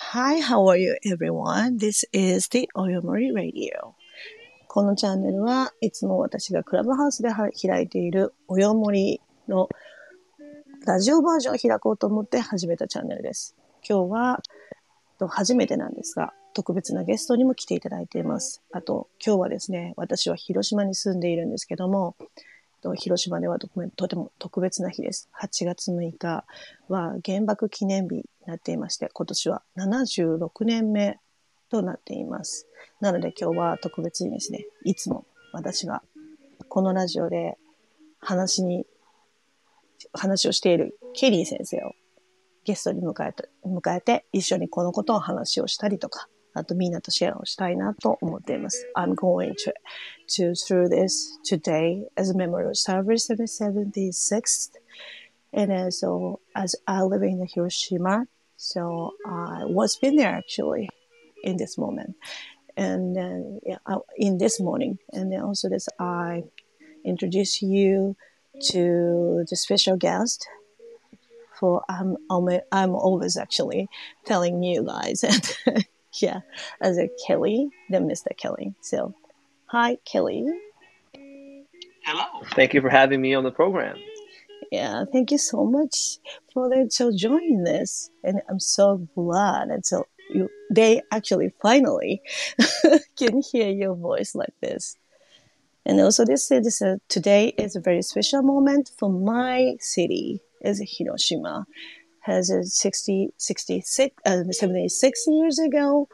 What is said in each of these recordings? Hi, how are you everyone? This is the Oyomori Radio. このチャンネルはいつも私がクラブハウスで開いているOyomoriのラジオバージョンを開こうと思って始めたチャンネルです。今日は初めてなんですが、特別なゲストにも来ていただいています。あと今日はですね、私は広島に住んでいるんですけども、広島ではとても特別な日です。8月6日は原爆記念日になっていまして、今年は76年目となっています。なので今日は特別にですね、いつも私がこのラジオで話をしているケリー先生をゲストに迎えて一緒にこのことを話をしたりとか、あとみんなとシェアをしたいなと思っています。I'm going to through this today as a memory of February 76th and also as I live in Hiroshima. So I was been there actually in this moment and in this morning. And then also this I introduce you to the special guest.For I'm always actually telling you guys, and yeah, as a Kelly, the Mr. Kelly. So, hi Kelly. Hello. Thank you for having me on the program. Yeah, thank you so much for joining this, and I'm so glad. And so they actually finally can hear your voice like this. And also, this today is a very special moment for my city.As Hiroshima has 76 years ago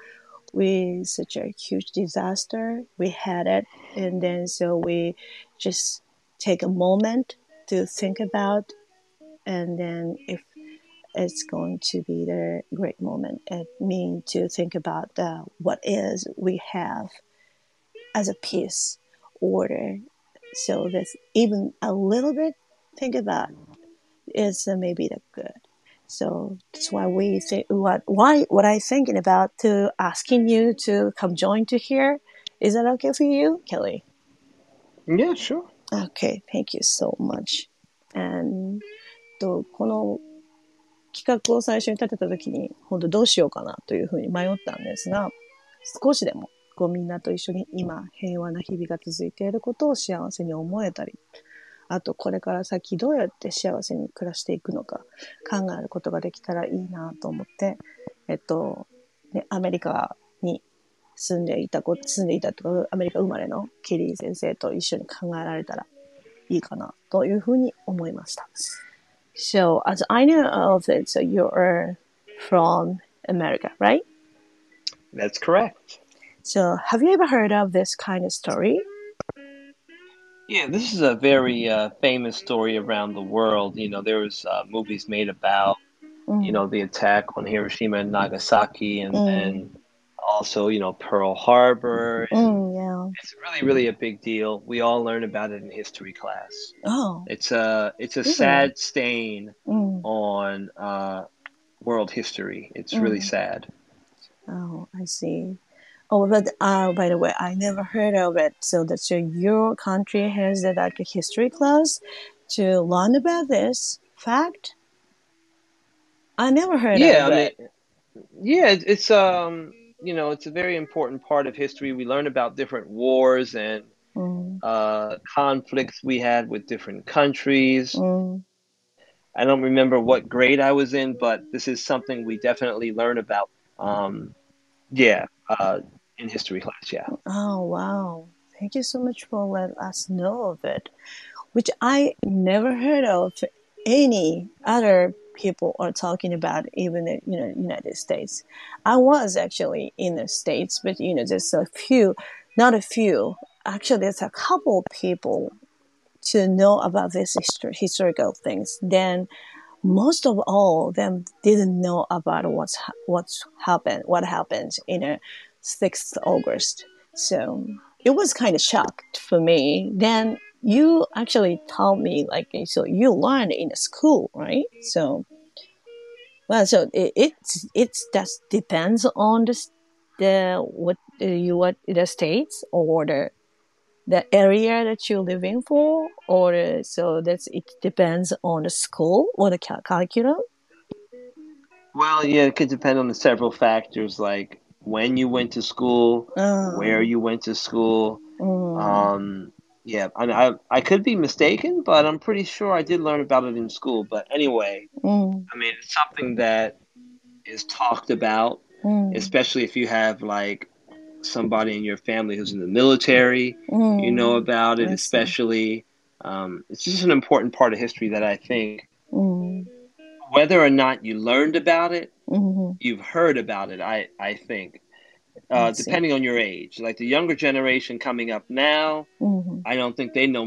with such a huge disaster, we had it. And then so we just take a moment to think about and then if it's going to be the great moment at me to think about the, what is we have as a peace order. So that's even a little bit think about is maybe that good. So that's why we think what I thinking about to asking you to come join to here. Is that okay for you, Kelly? Yeah, sure. Okay, thank you so much. And この企画を最初に立てた時に本当どうしようかなというふうに迷ったんですが、少しでもみんなと一緒に今平和な日々が続いていることを幸せに思えたり、あとこれから先どうやって幸せに暮らしていくのか考えることができたらいいなと思って、アメリカに住んでいたとかアメリカ生まれのケリー先生と一緒に考えられたらいいかなというふうに思いました。So as I know of it, so you're from America, right? That's correct. So have you ever heard of this kind of story?Yeah, this is a very famous story around the world. You know, there was movies made about, you know, the attack on Hiroshima and Nagasaki and, and also, you know, Pearl Harbor. Yeah. It's really, really a big deal. We all learn about it in history class. Oh. It's a sad stain on world history. It's really sad. Oh, I see.Oh, but by the way, I never heard of it. So that's your country has that, like a history class to learn about this fact. I never heard of it. Yeah, it's you know, it's a very important part of history. We learn about different wars and conflicts we had with different countries. I don't remember what grade I was in, but this is something we definitely learn about. Yeah.In history class, yeah. Oh, wow. Thank you so much for letting us know of it, which I never heard of any other people are talking about, even in the United States. I was actually in the States, but, you know, there's not a few. Actually, there's a couple people to know about these historical things. Then most of all them didn't know about what happened in 6th August. So it was kind of shocked for me. Then you actually told me, like, so you learned in school, right? So, well, so it's just depends on the states or the area that you're living for, or so that's it depends on the school or the curriculum. Well, yeah, it could depend on several factors, like when you went to school, where you went to school. Yeah, I could be mistaken, but I'm pretty sure I did learn about it in school. But anyway, I mean, it's something that is talked about, especially if you have like somebody in your family who's in the military, you know about it, especially. It's just an important part of history that I think whether or not you learned about it, you've heard about it, I think. Depending on your age, like the younger generation coming up now, I don't think they know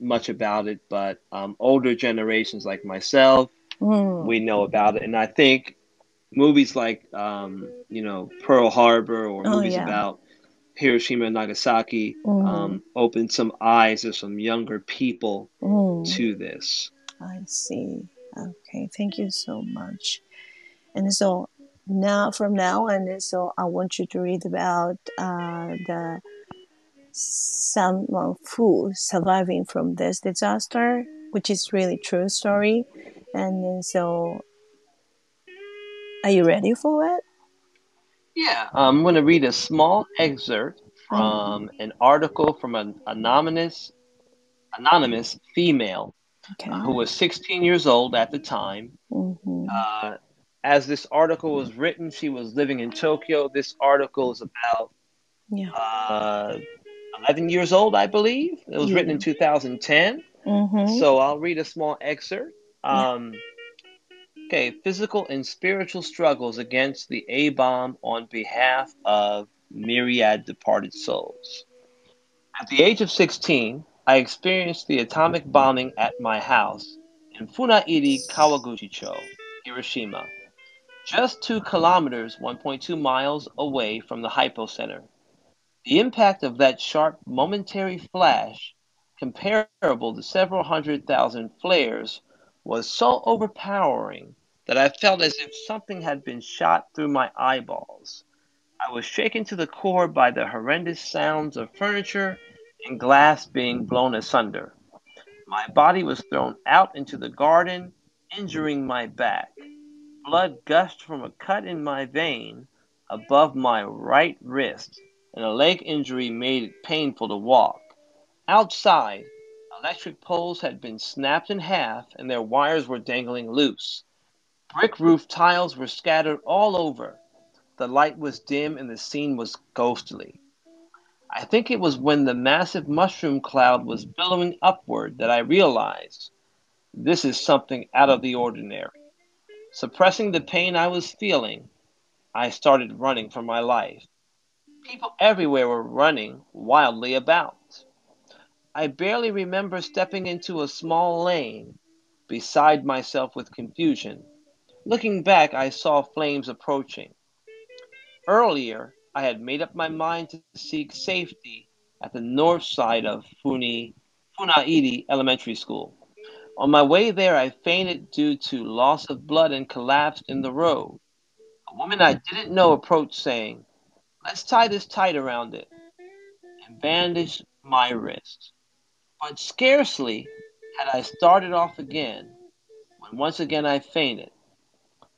much about it, but older generations like myself, we know about it. And I think movies like, you know, Pearl Harbor or movies about Hiroshima and Nagasaki open some eyes of some younger people to this. I see. Okay. Thank you so much. And so, now, from now on, so I want you to read about the someone who surviving from this disaster, which is really true story. And then, so, are you ready for it? Yeah, I'm going to read a small excerpt from an article from an anonymous female who was 16 years old at the time. As this article was written, she was living in Tokyo. This article is about 11 years old, I believe. It was written in 2010. So I'll read a small excerpt. Okay, physical and spiritual struggles against the A-bomb on behalf of myriad departed souls. At the age of 16, I experienced the atomic bombing at my house in Funairi, Kawaguchi-cho, Hiroshima, just 2 kilometers, 1.2 miles away from the hypocenter. The impact of that sharp, momentary flash, comparable to several 100,000 flares, was so overpowering that I felt as if something had been shot through my eyeballs. I was shaken to the core by the horrendous sounds of furniture and glass being blown asunder. My body was thrown out into the garden, injuring my back. Blood gushed from a cut in my vein above my right wrist, and a leg injury made it painful to walk. Outside, electric poles had been snapped in half, and their wires were dangling loose. Brick roof tiles were scattered all over. The light was dim, and the scene was ghostly. I think it was when the massive mushroom cloud was billowing upward that I realized this is something out of the ordinary. Suppressing the pain I was feeling, I started running for my life. People everywhere were running wildly about. I barely remember stepping into a small lane, beside myself with confusion. Looking back, I saw flames approaching. Earlier, I had made up my mind to seek safety at the north side of Funairi Elementary School. On my way there, I fainted due to loss of blood and collapsed in the road. A woman I didn't know approached saying, "Let's tie this tight around it," and bandaged my wrist. But scarcely had I started off again, when once again I fainted.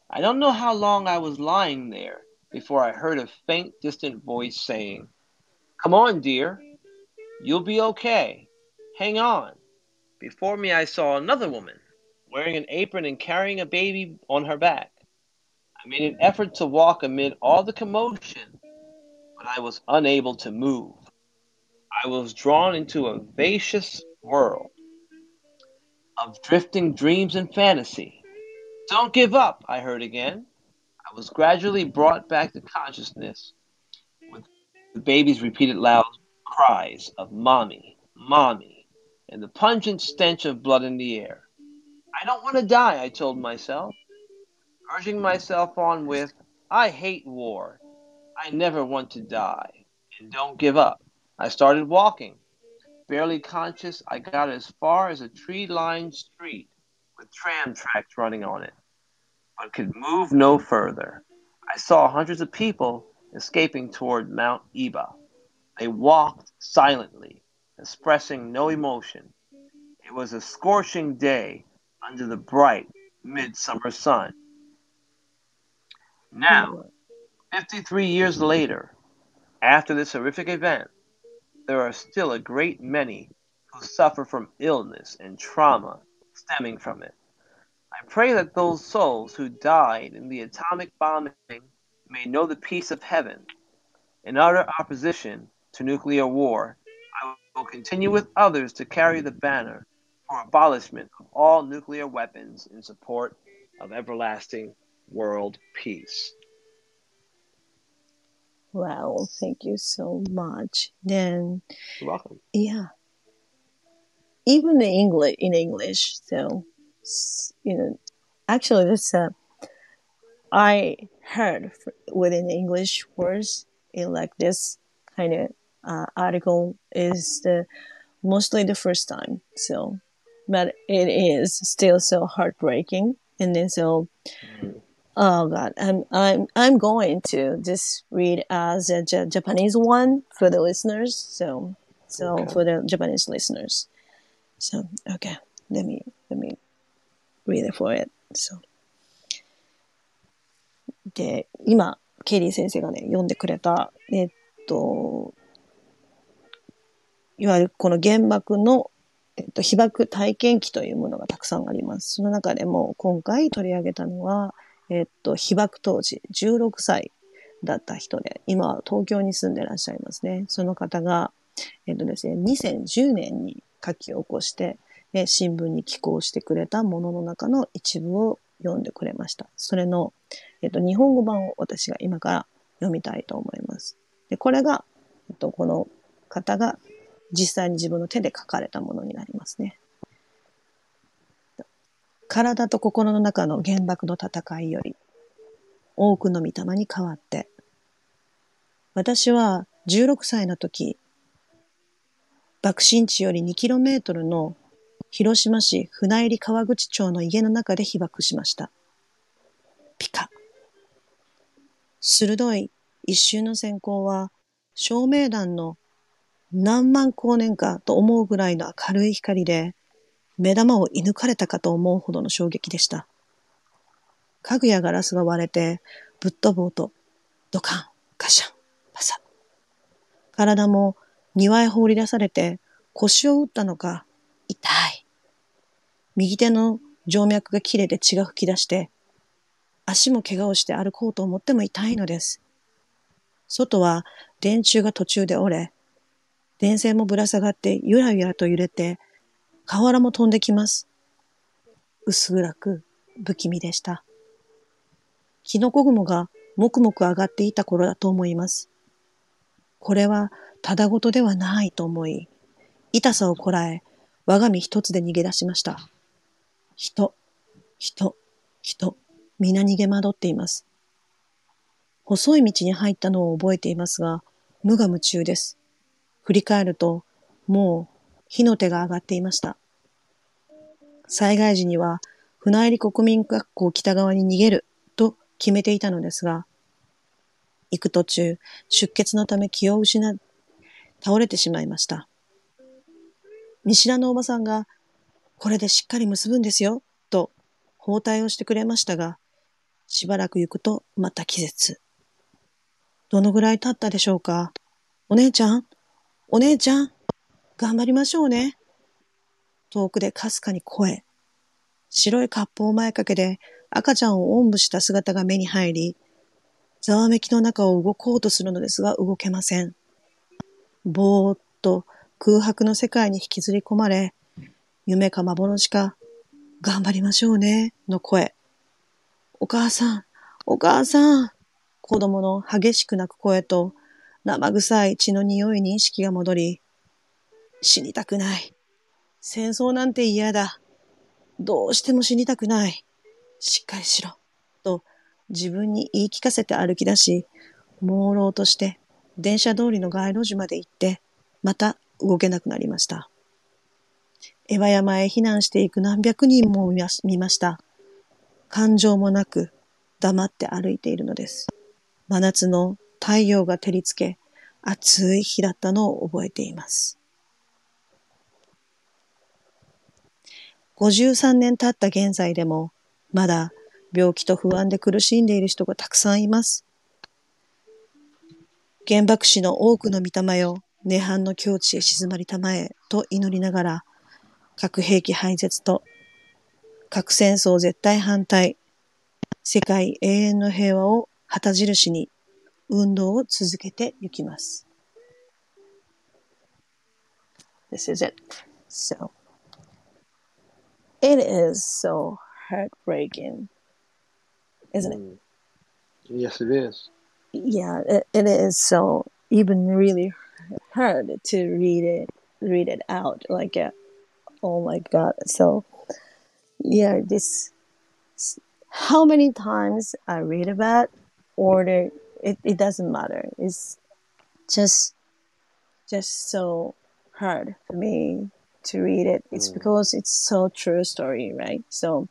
I don't know how long I was lying there before I heard a faint, distant voice saying, "Come on, dear. You'll be okay. Hang on." Before me, I saw another woman wearing an apron and carrying a baby on her back. I made an effort to walk amid all the commotion, but I was unable to move. I was drawn into a vacious world of drifting dreams and fantasy. "Don't give up," I heard again. I was gradually brought back to consciousness with the baby's repeated loud cries of "Mommy, Mommy," and the pungent stench of blood in the air. "I don't want to die," I told myself, urging myself on with, "I hate war. I never want to die. And don't give up." I started walking. Barely conscious, I got as far as a tree-lined street with tram tracks running on it, but could move no further. I saw hundreds of people escaping toward Mount Iba. They walked silently, expressing no emotion. It was a scorching day under the bright midsummer sun. Now, 53 years later, after this horrific event, there are still a great many who suffer from illness and trauma stemming from it. I pray that those souls who died in the atomic bombing may know the peace of heaven. In utter opposition to nuclear war, I will continue with others to carry the banner for abolishment of all nuclear weapons in support of everlasting world peace. Wow, thank you so much. Then, you're welcome. Yeah. Even in English, so, you know, actually that's I heard within English words in like this kind of article is mostly the first time. So, but it is still so heartbreaking. And then so, oh God, I'm going to just read as a Japanese one for the listeners. So okay. For the Japanese listeners. So okay, let me read it for it. So. で、今、ケリー先生がね、読んでくれた、いわゆるこの原爆の、被爆体験記というものがたくさんあります。その中でも、今回取り上げたのは、被爆当時、16歳だった人で、今は東京に住んでらっしゃいますね。その方が、ですね、2010年に書き起こして、新聞に寄稿してくれたものの中の一部を読んでくれました。それの、日本語版を私が今から読みたいと思います。で、これが、この方が実際に自分の手で書かれたものになりますね。体と心の中の原爆の戦いより、多くの御霊に代わって、私は16歳の時、爆心地より2キロメートルの広島市船入川口町の家の中で被爆しました。ピカ。鋭い一瞬の閃光は、照明弾の何万光年かと思うぐらいの明るい光で、目玉を射抜かれたかと思うほどの衝撃でした。家具やガラスが割れて、ぶっ飛ぶ音、ドカン、ガシャン、パサ。体も庭へ放り出されて、腰を打ったのか、痛い。右手の静脈が切れて血が噴き出して、足も怪我をして歩こうと思っても痛いのです。外は電柱が途中で折れ、電線もぶら下がってゆらゆらと揺れて、瓦も飛んできます。薄暗く不気味でした。キノコ雲がもくもく上がっていた頃だと思います。これはただごとではないと思い、痛さをこらえ、我が身一つで逃げ出しました。人、皆逃げ惑っています。細い道に入ったのを覚えていますが、無我夢中です。振り返ると、もう火の手が上がっていました。災害時には、船入国民学校北側に逃げると決めていたのですが、行く途中、出血のため気を失い、倒れてしまいました。見知らぬおばさんが、これでしっかり結ぶんですよ、と包帯をしてくれましたが、しばらく行くとまた気絶。どのぐらい経ったでしょうか。お姉ちゃん、頑張りましょうね。遠くでかすかに声。白い割烹を前掛けで赤ちゃんをおんぶした姿が目に入り、ざわめきの中を動こうとするのですが動けません。ぼーっと、空白の世界に引きずり込まれ、夢か幻か、頑張りましょうね、の声。お母さん、子供の激しく泣く声と、生臭い血の匂いに意識が戻り、死にたくない。戦争なんて嫌だ。どうしても死にたくない。しっかりしろ。と、自分に言い聞かせて歩き出し、朦朧として、電車通りの街路樹まで行って、また、動けなくなりました。エバ山へ避難していく何百人も見ました。感情もなく黙って歩いているのです。真夏の太陽が照りつけ、暑い日だったのを覚えています。53年経った現在でも、まだ病気と不安で苦しんでいる人がたくさんいます。原爆死の多くの御霊よ、涅槃の境地へ静まりたまえと祈りながら、核兵器廃絶と核戦争絶対反対、世界永遠の平和を旗印に運動を続けていきます。This is it. So, it is so heartbreaking, isn't it? Yes, it is. Yeah, it is so even really hard to read it out like, oh my God. So, yeah, this, how many times I read about or it doesn't matter. It's just so hard for me to read it. It's because it's so true story, right? So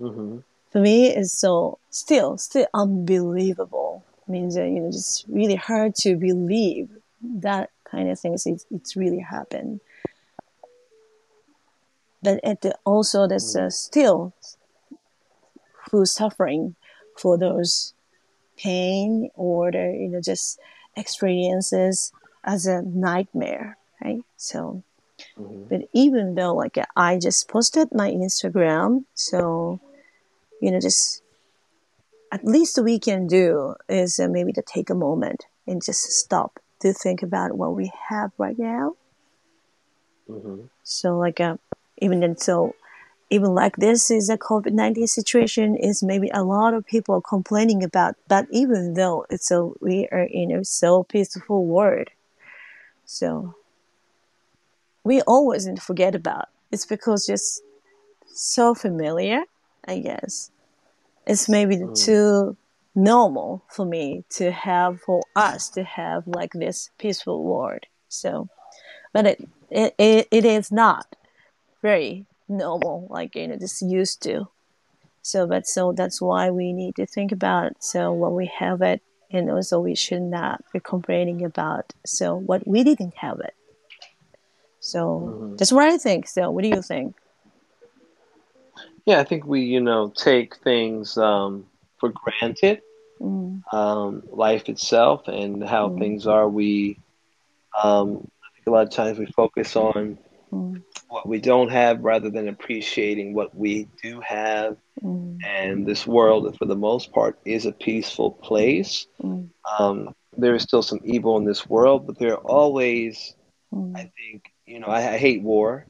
for me, it's so still unbelievable. Means that, you know, it's really hard to believe that kind of things. It's really happened. But also there's still who's suffering for those pain or the, you know, just experiences as a nightmare, right? So, but even though like I just posted my Instagram, so, you know, just at least we can do is maybe to take a moment and just stop to think about what we have right now. So like even then, so even like this is a COVID-19 situation is maybe a lot of people are complaining about, but even though it's we are in a so peaceful world, so we always forget about. It's because just so familiar, I guess. It's maybe too normal for me to have, for us to have like this peaceful world. So, but it is not very normal, like, you know, just used to. So, but so that's why we need to think about, so what we have it, and also we should not be complaining about, so what we didn't have it. So that's what I think. So what do you think? Yeah, I think we, you know, take things for granted, life itself and how things are. We, I think a lot of times we focus on what we don't have rather than appreciating what we do have. And this world, for the most part, is a peaceful place. There is still some evil in this world, but there are always, I think, you know, I hate war.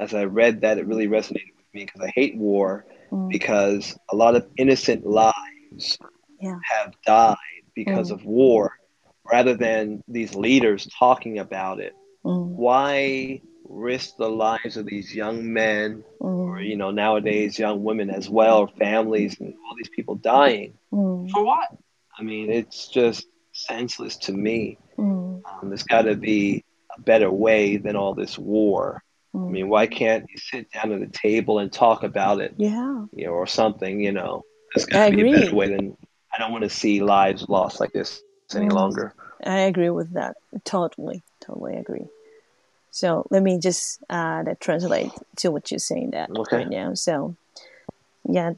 As I read that, it really resonated with me because I hate war because a lot of innocent lives have died because of war rather than these leaders talking about it. Why risk the lives of these young men or, you know, nowadays young women as well, or families and all these people dying for what? I mean, it's just senseless to me. There's got to be a better way than all this war. I mean, why can't you sit down at a table and talk about it? Yeah, you know, or something, you know, there's got to be a better way than, I don't want to see lives lost like this any longer. I agree with that. Totally agree. So let me just translate to what you're saying that right now. So, yeah,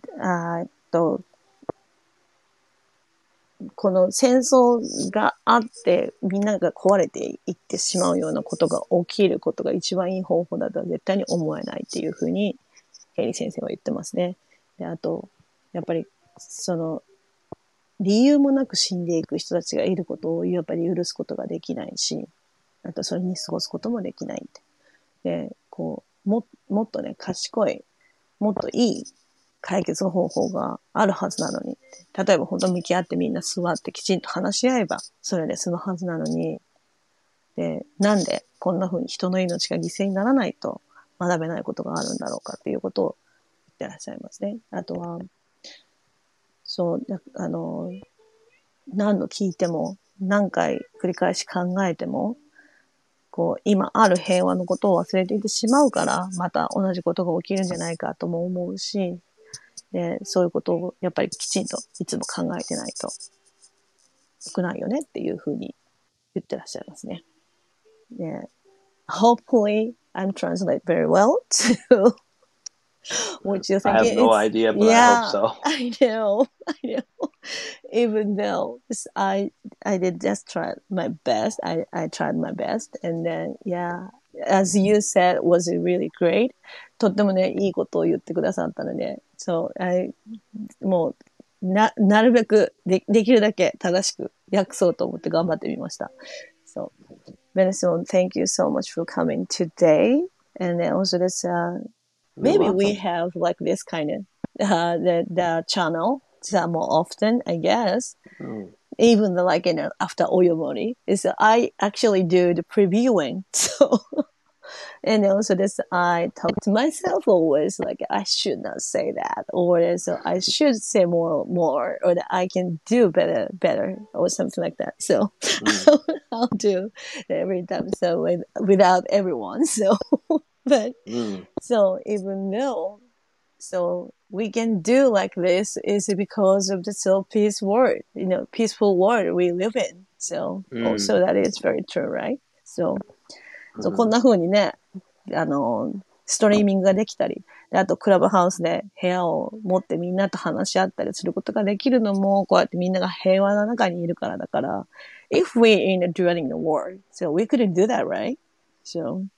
この戦争があってみんなが壊れていってしまうようなことが起きることが一番いい方法だとは絶対に思えないっていうふうにケリー先生は言ってますね。で、あと、やっぱりその理由もなく死んでいく人たちがいることをやっぱり許すことができないし、あとそれに過ごすこともできないって。で、こう、もっとね、賢い、もっといい解決方法があるはずなのに。例えば本当向き合ってみんな座ってきちんと話し合えば、それで済むはずなのに。で、なんでこんな風に人の命が犠牲にならないと学べないことがあるんだろうかっていうことを言ってらっしゃいますね。あとは、そう、何度聞いても、何回繰り返し考えても、こう、今ある平和のことを忘れていてしまうから、また同じことが起きるんじゃないかとも思うし、で、そういうことをやっぱりきちんといつも考えてないと良くないよねっていうふうに言ってらっしゃいますね。で、hopefully I'm translate very well to もう一度先。I have no idea, but yeah, I hope so. I know. Even though I did just try my best. I tried my best. And then, yeah, as you said, was it really great? とってもね、いいことを言ってくださったので、そう、もう、なるべくできるだけ正しく訳そうと思って頑張ってみました。So, Benison, thank you so much for coming today. And then also this, maybe we have like this kind of the channel more often, I guess. Mm. Even the, like, you know, after Oyomori, is I actually do the previewing. So, and also this, I talk to myself always like I should not say that, or so I should say more, or that I can do better, or something like that. So I'll do every time. So without everyone, so. But so even though, so we can do like this is because of the so peaceful world we live in. So also that is very true, right? So, so こんな風にね、ストリーミングができたり、あとクラブハウスで部屋を持ってみんなと話し合ったりすることができるのも、こうやってみんなが平和な中にいるからだから。If we in during the war, so we couldn't do that, right? So.Mm-hmm.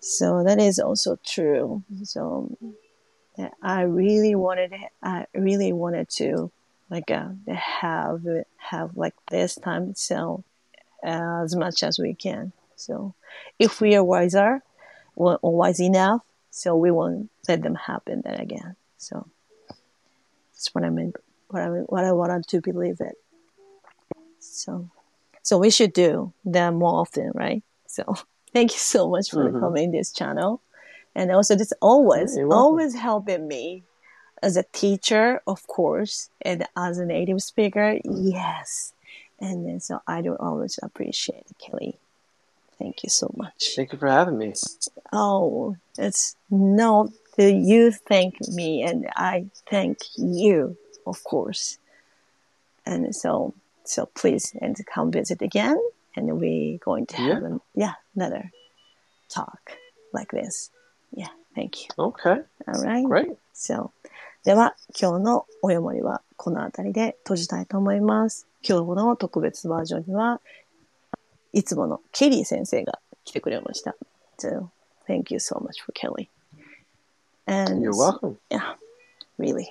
So that is also true. So I really wanted to like have like this time. So as much as we can. So if we are wiser or wise enough, so we won't let them happen then again. So that's what I meant. What I wanted to believe it. So we should do that more often, right? So.Thank you so much for coming this channel. And also just always helping me as a teacher, of course, and as a native speaker. Yes. And then, so I do always appreciate it, Kelly. Thank you so much. Thank you for having me. Oh, it's no, you thank me and I thank you, of course. And so please and come visit again.And we're going to have another talk like this. Yeah, thank you. Okay. All right. Great. So, では今日のおよもりはこのあたりで閉じたいと思います。今日の特別バージョンにはいつものケリー先生が来てくれました。So, thank you so much for Kelly. And you're welcome. Yeah, really,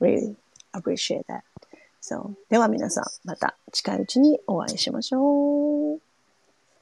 really appreciate that.So, では皆さん、また近いうちにお会いしましょう。